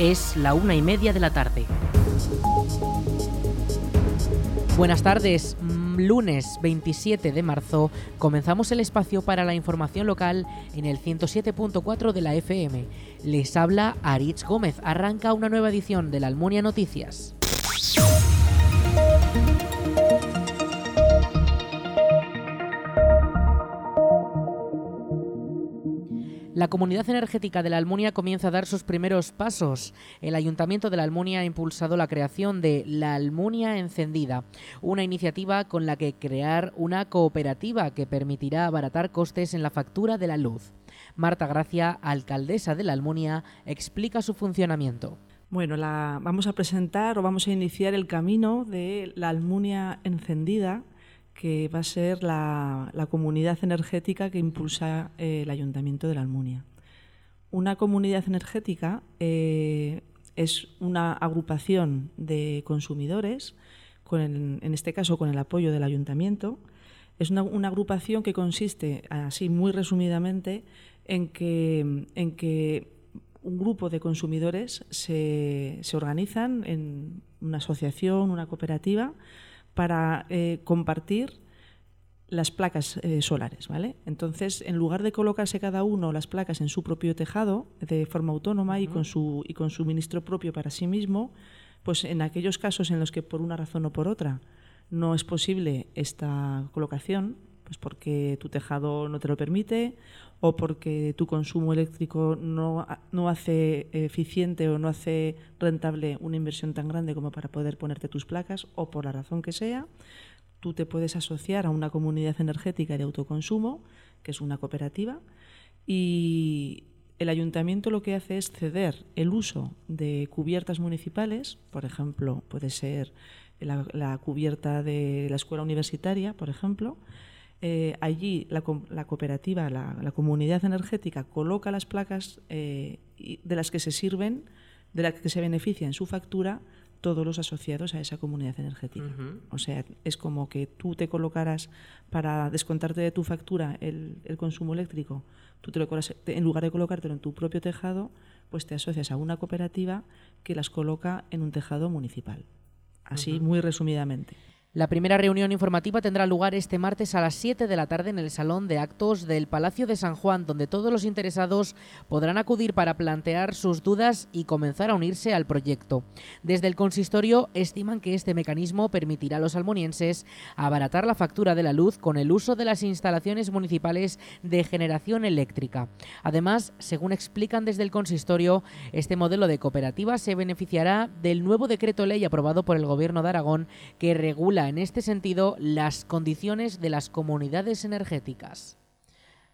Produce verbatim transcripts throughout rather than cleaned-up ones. Es la una y media de la tarde. Buenas tardes. Lunes veintisiete de marzo comenzamos el espacio para la información local en el ciento siete punto cuatro de la F M. Les habla Aritz Gómez. Arranca una nueva edición de La Almunia Noticias. La comunidad energética de La Almunia comienza a dar sus primeros pasos. El Ayuntamiento de La Almunia ha impulsado la creación de La Almunia Encendida, una iniciativa con la que crear una cooperativa que permitirá abaratar costes en la factura de la luz. Marta Gracia, alcaldesa de La Almunia, explica su funcionamiento. Bueno, la, vamos a presentar o vamos a iniciar el camino de La Almunia Encendida, que va a ser la, la comunidad energética que impulsa eh, el Ayuntamiento de La Almunia. Una comunidad energética eh, es una agrupación de consumidores, con el, en este caso con el apoyo del Ayuntamiento. Es una, una agrupación que consiste, así muy resumidamente, en que, en que un grupo de consumidores se, se organizan en una asociación, una cooperativa, para eh, compartir las placas eh, solares, ¿vale? Entonces, en lugar de colocarse cada uno las placas en su propio tejado de forma autónoma uh-huh. y con su y con suministro propio para sí mismo, pues en aquellos casos en los que por una razón o por otra no es posible esta colocación, pues porque tu tejado no te lo permite o porque tu consumo eléctrico no, no hace eficiente o no hace rentable una inversión tan grande como para poder ponerte tus placas, o por la razón que sea, tú te puedes asociar a una comunidad energética de autoconsumo, que es una cooperativa, y el ayuntamiento lo que hace es ceder el uso de cubiertas municipales, por ejemplo, puede ser la, la cubierta de la escuela universitaria, por ejemplo. Eh, allí la, la cooperativa, la, la comunidad energética coloca las placas eh, de las que se sirven, de las que se beneficia en su factura todos los asociados a esa comunidad energética. Uh-huh. O sea, es como que tú te colocaras para descontarte de tu factura el, el consumo eléctrico, tú te lo colas, te, en lugar de colocártelo en tu propio tejado, pues te asocias a una cooperativa que las coloca en un tejado municipal. Así, uh-huh. muy resumidamente. La primera reunión informativa tendrá lugar este martes a las siete de la tarde en el Salón de Actos del Palacio de San Juan, donde todos los interesados podrán acudir para plantear sus dudas y comenzar a unirse al proyecto. Desde el consistorio estiman que este mecanismo permitirá a los almonienses abaratar la factura de la luz con el uso de las instalaciones municipales de generación eléctrica. Además, según explican desde el consistorio, este modelo de cooperativa se beneficiará del nuevo decreto ley aprobado por el Gobierno de Aragón que regula en este sentido las condiciones de las comunidades energéticas.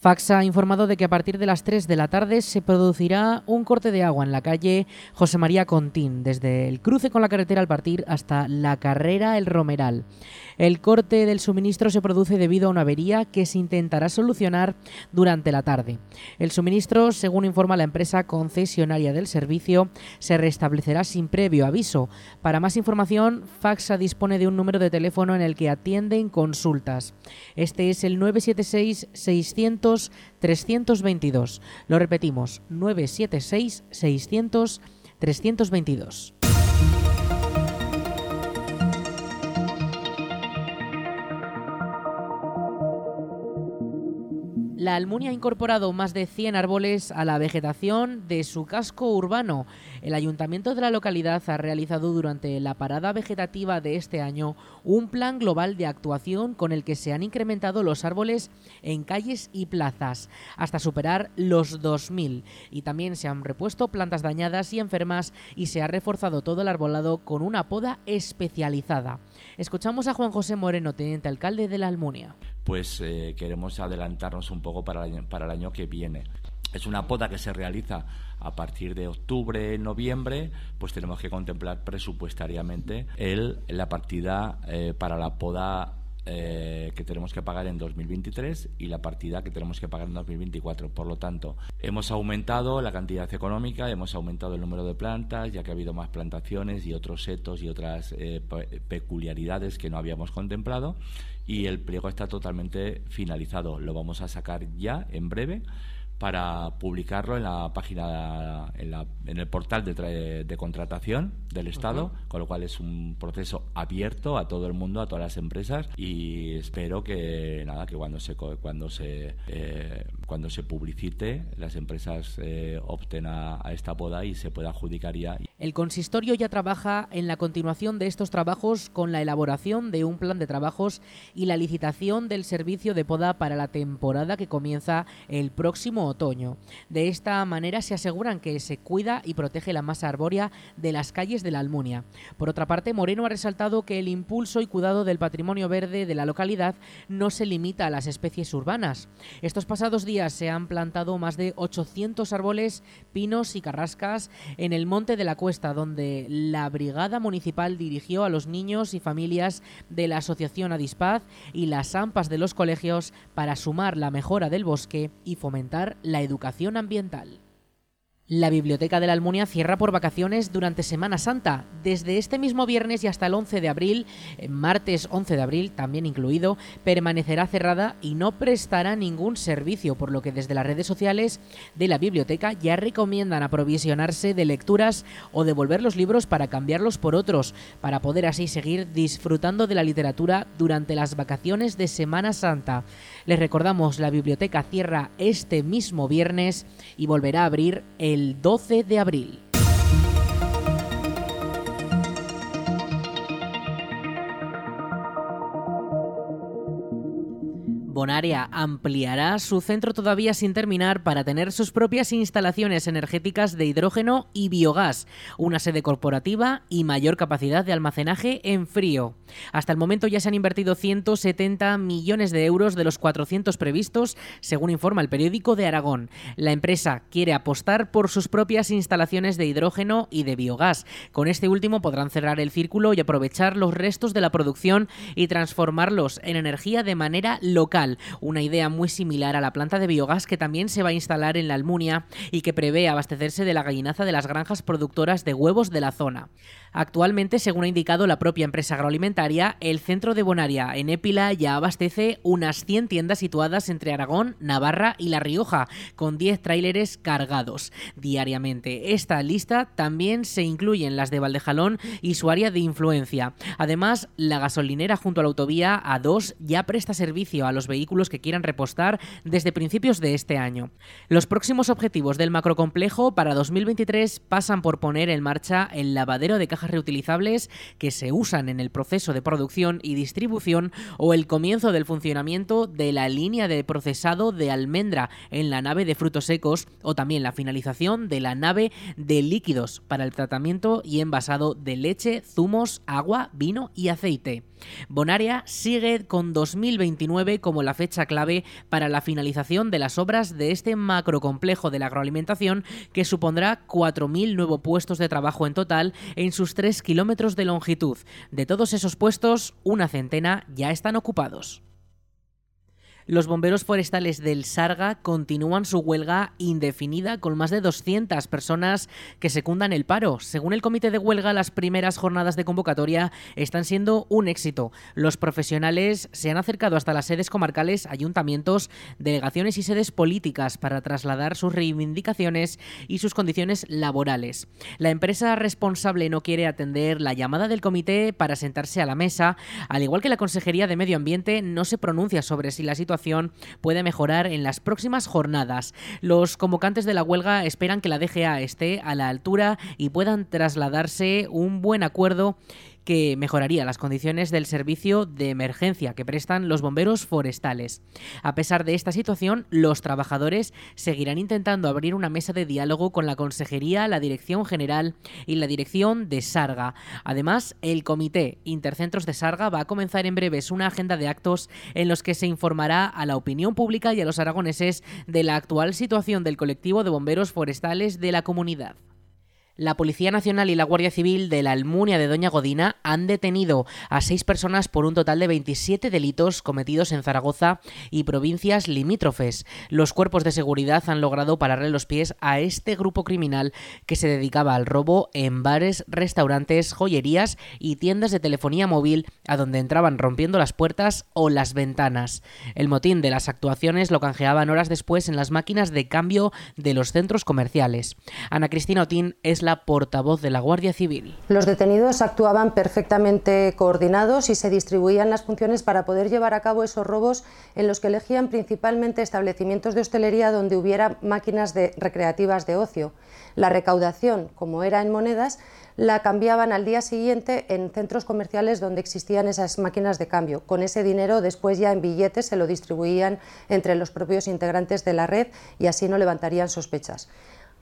Faxa ha informado de que a partir de las tres de la tarde se producirá un corte de agua en la calle José María Contín, desde el cruce con la carretera al partir hasta la carrera El Romeral. El corte del suministro se produce debido a una avería que se intentará solucionar durante la tarde. El suministro, según informa la empresa concesionaria del servicio, se restablecerá sin previo aviso. Para más información, Faxa dispone de un número de teléfono en el que atienden consultas. Este es el nueve siete seis seis cero cero tres dos dos. Lo repetimos, nueve siete seis seis cero cero tres dos dos. La Almunia ha incorporado más de cien árboles a la vegetación de su casco urbano. El ayuntamiento de la localidad ha realizado durante la parada vegetativa de este año un plan global de actuación con el que se han incrementado los árboles en calles y plazas hasta superar los dos mil, y también se han repuesto plantas dañadas y enfermas y se ha reforzado todo el arbolado con una poda especializada. Escuchamos a Juan José Moreno, teniente alcalde de La Almunia. Pues eh, queremos adelantarnos un poco para el, año, para el año que viene. Es una poda que se realiza a partir de octubre, noviembre, pues tenemos que contemplar presupuestariamente el, la partida eh, para la poda eh, que tenemos que pagar en dos mil veintitrés y la partida que tenemos que pagar en dos mil veinticuatro. Por lo tanto, hemos aumentado la cantidad económica, hemos aumentado el número de plantas, ya que ha habido más plantaciones y otros setos y otras eh, peculiaridades que no habíamos contemplado. Y el pliego está totalmente finalizado. Lo vamos a sacar ya en breve para publicarlo en la página, en, la, en el portal de, tra- de contratación del Estado, uh-huh. con lo cual es un proceso abierto a todo el mundo, a todas las empresas, y espero que nada, que cuando se cuando se eh, cuando se publicite las empresas eh, opten a, a esta poda y se pueda adjudicar ya. El consistorio ya trabaja en la continuación de estos trabajos con la elaboración de un plan de trabajos y la licitación del servicio de poda para la temporada que comienza el próximo otoño. De esta manera se aseguran que se cuida y protege la masa arbórea de las calles de la Almunia. Por otra parte, Moreno ha resaltado que el impulso y cuidado del patrimonio verde de la localidad no se limita a las especies urbanas. Estos pasados días se han plantado más de ochocientos árboles, pinos y carrascas en el monte de la Cuesta, donde la brigada municipal dirigió a los niños y familias de la asociación Adispaz y las ampas de los colegios para sumar la mejora del bosque y fomentar la educación ambiental. La Biblioteca de la Almunia cierra por vacaciones durante Semana Santa. Desde este mismo viernes y hasta el once de abril, martes once de abril también incluido, permanecerá cerrada y no prestará ningún servicio, por lo que desde las redes sociales de la biblioteca ya recomiendan aprovisionarse de lecturas o devolver los libros para cambiarlos por otros, para poder así seguir disfrutando de la literatura durante las vacaciones de Semana Santa. Les recordamos, la biblioteca cierra este mismo viernes y volverá a abrir el El doce de abril. Bonaria ampliará su centro todavía sin terminar para tener sus propias instalaciones energéticas de hidrógeno y biogás, una sede corporativa y mayor capacidad de almacenaje en frío. Hasta el momento ya se han invertido ciento setenta millones de euros de los cuatrocientos previstos, según informa el periódico de Aragón. La empresa quiere apostar por sus propias instalaciones de hidrógeno y de biogás. Con este último podrán cerrar el círculo y aprovechar los restos de la producción y transformarlos en energía de manera local. Una idea muy similar a la planta de biogás que también se va a instalar en la Almunia y que prevé abastecerse de la gallinaza de las granjas productoras de huevos de la zona. Actualmente, según ha indicado la propia empresa agroalimentaria, el centro de Bonaria en Épila ya abastece unas cien tiendas situadas entre Aragón, Navarra y La Rioja, con diez tráileres cargados diariamente. Esta lista también se incluyen las de Valdejalón y su área de influencia. Además, la gasolinera junto a la autovía A dos ya presta servicio a los vehículos vehículos que quieran repostar desde principios de este año. Los próximos objetivos del macrocomplejo para dos mil veintitrés pasan por poner en marcha el lavadero de cajas reutilizables que se usan en el proceso de producción y distribución o el comienzo del funcionamiento de la línea de procesado de almendra en la nave de frutos secos o también la finalización de la nave de líquidos para el tratamiento y envasado de leche, zumos, agua, vino y aceite. Bonaria sigue con dos mil veintinueve como la fecha clave para la finalización de las obras de este macrocomplejo de la agroalimentación, que supondrá cuatro mil nuevos puestos de trabajo en total en sus tres kilómetros de longitud. De todos esos puestos, una centena ya están ocupados. Los bomberos forestales del Sarga continúan su huelga indefinida con más de doscientas personas que secundan el paro. Según el comité de huelga, las primeras jornadas de convocatoria están siendo un éxito. Los profesionales se han acercado hasta las sedes comarcales, ayuntamientos, delegaciones y sedes políticas para trasladar sus reivindicaciones y sus condiciones laborales. La empresa responsable no quiere atender la llamada del comité para sentarse a la mesa, al igual que la Consejería de Medio Ambiente no se pronuncia sobre si la situación puede mejorar en las próximas jornadas. Los convocantes de la huelga esperan que la D G A esté a la altura y puedan trasladarse un buen acuerdo que mejoraría las condiciones del servicio de emergencia que prestan los bomberos forestales. A pesar de esta situación, los trabajadores seguirán intentando abrir una mesa de diálogo con la Consejería, la Dirección General y la Dirección de Sarga. Además, el Comité Intercentros de Sarga va a comenzar en breves una agenda de actos en los que se informará a la opinión pública y a los aragoneses de la actual situación del colectivo de bomberos forestales de la comunidad. La Policía Nacional y la Guardia Civil de La Almunia de Doña Godina han detenido a seis personas por un total de veintisiete delitos cometidos en Zaragoza y provincias limítrofes. Los cuerpos de seguridad han logrado pararle los pies a este grupo criminal que se dedicaba al robo en bares, restaurantes, joyerías y tiendas de telefonía móvil, a donde entraban rompiendo las puertas o las ventanas. El motín de las actuaciones lo canjeaban horas después en las máquinas de cambio de los centros comerciales. Ana Cristina Otín es la La portavoz de la Guardia Civil. Los detenidos actuaban perfectamente coordinados y se distribuían las funciones para poder llevar a cabo esos robos en los que elegían principalmente establecimientos de hostelería donde hubiera máquinas de recreativas de ocio. La recaudación, como era en monedas, la cambiaban al día siguiente en centros comerciales donde existían esas máquinas de cambio. Con ese dinero después ya en billetes se lo distribuían entre los propios integrantes de la red y así no levantarían sospechas.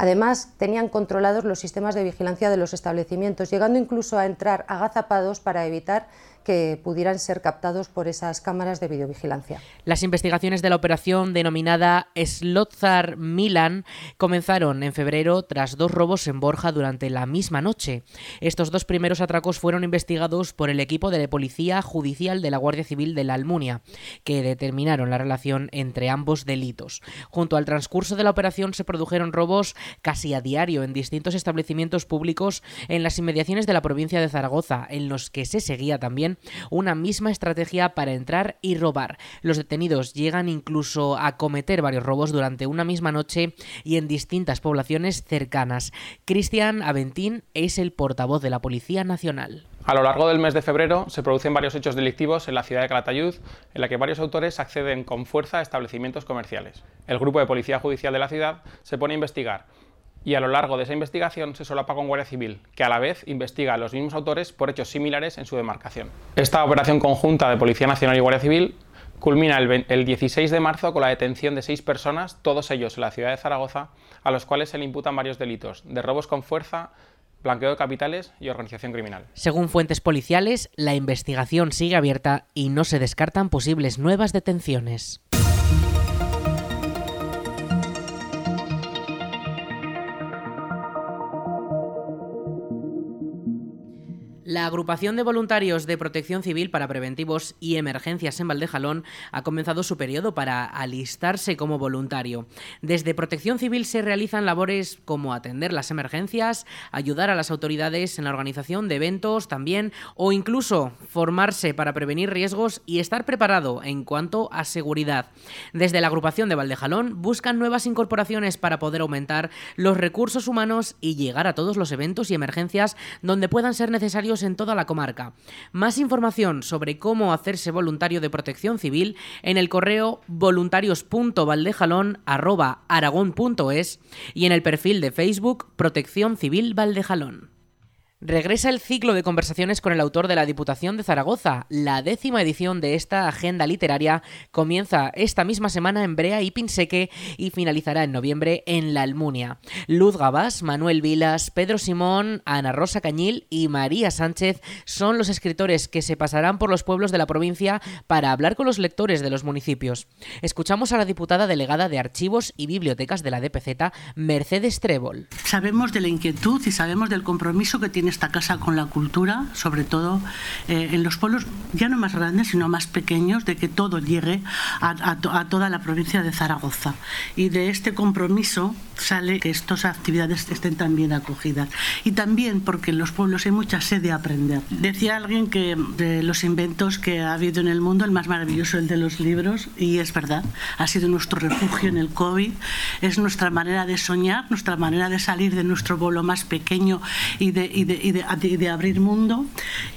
Además, tenían controlados los sistemas de vigilancia de los establecimientos, llegando incluso a entrar agazapados para evitar que pudieran ser captados por esas cámaras de videovigilancia. Las investigaciones de la operación denominada Slotzar-Milan comenzaron en febrero tras dos robos en Borja durante la misma noche. Estos dos primeros atracos fueron investigados por el equipo de Policía Judicial de la Guardia Civil de La Almunia, que determinaron la relación entre ambos delitos. Junto al transcurso de la operación se produjeron robos casi a diario en distintos establecimientos públicos en las inmediaciones de la provincia de Zaragoza, en los que se seguía también una misma estrategia para entrar y robar. Los detenidos llegan incluso a cometer varios robos durante una misma noche y en distintas poblaciones cercanas. Cristian Aventín es el portavoz de la Policía Nacional. A lo largo del mes de febrero se producen varios hechos delictivos en la ciudad de Calatayud, en la que varios autores acceden con fuerza a establecimientos comerciales. El grupo de Policía Judicial de la ciudad se pone a investigar y a lo largo de esa investigación se solapa con Guardia Civil, que a la vez investiga a los mismos autores por hechos similares en su demarcación. Esta operación conjunta de Policía Nacional y Guardia Civil culmina el dieciséis de marzo con la detención de seis personas, todos ellos en la ciudad de Zaragoza, a los cuales se le imputan varios delitos de robos con fuerza, blanqueo de capitales y organización criminal. Según fuentes policiales, la investigación sigue abierta y no se descartan posibles nuevas detenciones. La agrupación de voluntarios de Protección Civil para preventivos y emergencias en Valdejalón ha comenzado su periodo para alistarse como voluntario. Desde Protección Civil se realizan labores como atender las emergencias, ayudar a las autoridades en la organización de eventos también, o incluso formarse para prevenir riesgos y estar preparado en cuanto a seguridad. Desde la agrupación de Valdejalón buscan nuevas incorporaciones para poder aumentar los recursos humanos y llegar a todos los eventos y emergencias donde puedan ser necesarios en toda la comarca. Más información sobre cómo hacerse voluntario de Protección Civil en el correo voluntarios punto valdejalón arroba aragón punto es y en el perfil de Facebook Protección Civil Valdejalón. Regresa el ciclo de conversaciones con el autor de la Diputación de Zaragoza. La décima edición de esta agenda literaria comienza esta misma semana en Brea y Pinseque y finalizará en noviembre en La Almunia. Luz Gabás, Manuel Vilas, Pedro Simón, Ana Rosa Cañil y María Sánchez son los escritores que se pasarán por los pueblos de la provincia para hablar con los lectores de los municipios. Escuchamos a la diputada delegada de Archivos y Bibliotecas de la D P Z, Mercedes Trébol. Sabemos de la inquietud y sabemos del compromiso que tiene esta casa con la cultura, sobre todo eh, en los pueblos ya no más grandes sino más pequeños, de que todo llegue a, a, to, a toda la provincia de Zaragoza, y de este compromiso sale que estas actividades estén tan bien acogidas, y también porque en los pueblos hay mucha sed de aprender. Decía alguien que de los inventos que ha habido en el mundo, el más maravilloso el de los libros, y es verdad, ha sido nuestro refugio en el COVID, es nuestra manera de soñar, nuestra manera de salir de nuestro bolo más pequeño y de, y de Y de, de, de abrir mundo.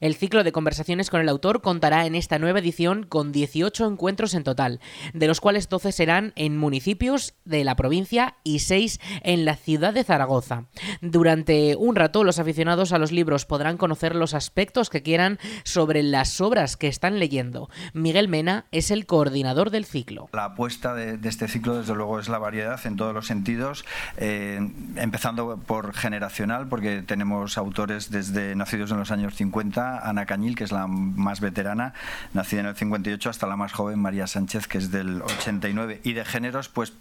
El ciclo de conversaciones con el autor contará en esta nueva edición con dieciocho encuentros en total, de los cuales doce serán en municipios de la provincia y seis en la ciudad de Zaragoza. Durante un rato, los aficionados a los libros podrán conocer los aspectos que quieran sobre las obras que están leyendo. Miguel Mena es el coordinador del ciclo. La apuesta de, de este ciclo, desde luego, es la variedad en todos los sentidos, eh, empezando por generacional, porque tenemos autores agricultores desde nacidos en los años cincuenta, Ana Cañil, que es la más veterana, nacida en el cincuenta y ocho, hasta la más joven, María Sánchez, que es del ochenta y nueve. Y de géneros, pues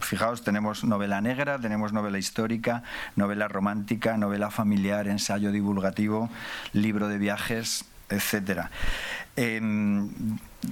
fijaos, tenemos novela negra, tenemos novela histórica, novela romántica, novela familiar, ensayo divulgativo, libro de viajes, etcétera. Eh,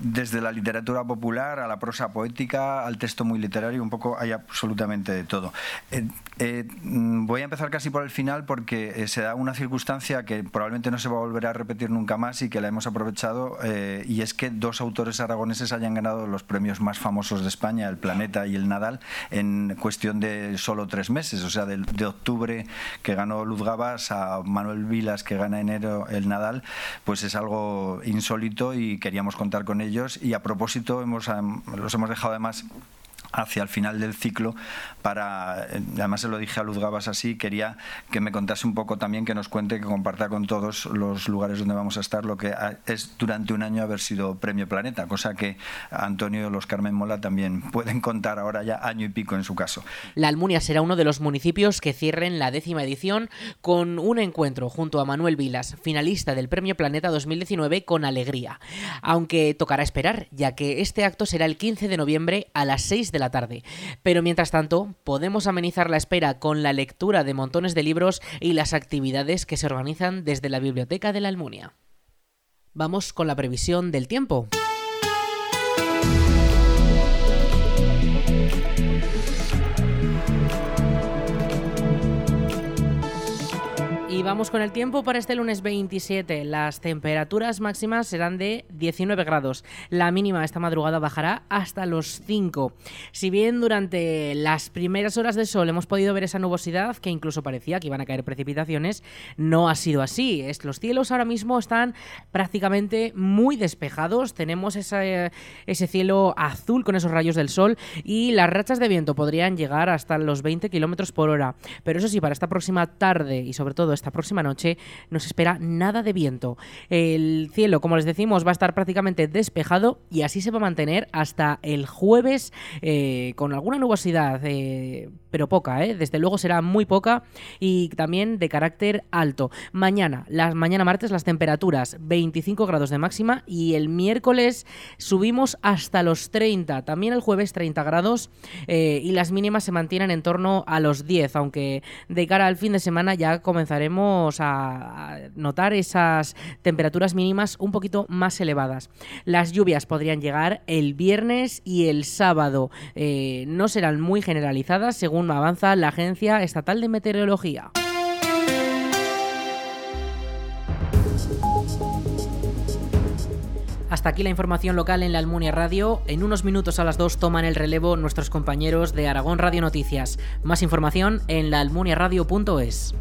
desde la literatura popular a la prosa poética, al texto muy literario, un poco hay absolutamente de todo. Eh, eh, voy a empezar casi por el final, porque eh, se da una circunstancia que probablemente no se va a volver a repetir nunca más y que la hemos aprovechado, eh, y es que dos autores aragoneses hayan ganado los premios más famosos de España, el Planeta y el Nadal, en cuestión de solo tres meses, o sea, de, de octubre, que ganó Luz Gabás, a Manuel Vilas, que gana enero el Nadal. Pues es algo insólito y queríamos contar con ellos, y a propósito hemos, los hemos dejado además hacia el final del ciclo para, además se lo dije a Luz Gabás así, quería que me contase un poco también, que nos cuente, que comparta con todos los lugares donde vamos a estar lo que es durante un año haber sido Premio Planeta, cosa que Antonio y los Carmen Mola también pueden contar ahora ya año y pico en su caso. La Almunia será uno de los municipios que cierren la décima edición con un encuentro junto a Manuel Vilas, finalista del Premio Planeta dos mil diecinueve, con alegría, aunque tocará esperar, ya que este acto será el quince de noviembre a las seis de la tarde. Pero mientras tanto, podemos amenizar la espera con la lectura de montones de libros y las actividades que se organizan desde la Biblioteca de la Almunia. Vamos con la previsión del tiempo. Y vamos con el tiempo para este lunes veintisiete. Las temperaturas máximas serán de diecinueve grados. La mínima esta madrugada bajará hasta los cinco. Si bien durante las primeras horas de sol hemos podido ver esa nubosidad, que incluso parecía que iban a caer precipitaciones, no ha sido así. Los cielos ahora mismo están prácticamente muy despejados. Tenemos ese, ese cielo azul con esos rayos del sol, y las rachas de viento podrían llegar hasta los veinte kilómetros por hora. Pero eso sí, para esta próxima tarde y sobre todo esta próxima noche no se espera nada de viento. El cielo, como les decimos, va a estar prácticamente despejado, y así se va a mantener hasta el jueves, eh, con alguna nubosidad, eh, pero poca, eh. Desde luego será muy poca y también de carácter alto. Mañana, las, mañana martes, las temperaturas veinticinco grados de máxima, y el miércoles subimos hasta los treinta, también el jueves treinta grados, eh, y las mínimas se mantienen en torno a los diez, aunque de cara al fin de semana ya comenzaremos a notar esas temperaturas mínimas un poquito más elevadas. Las lluvias podrían llegar el viernes y el sábado. Eh, no serán muy generalizadas, según avanza la Agencia Estatal de Meteorología. Hasta aquí la información local en La Almunia Radio. En unos minutos, a las dos, toman el relevo nuestros compañeros de Aragón Radio Noticias. Más información en la almunia radio punto es.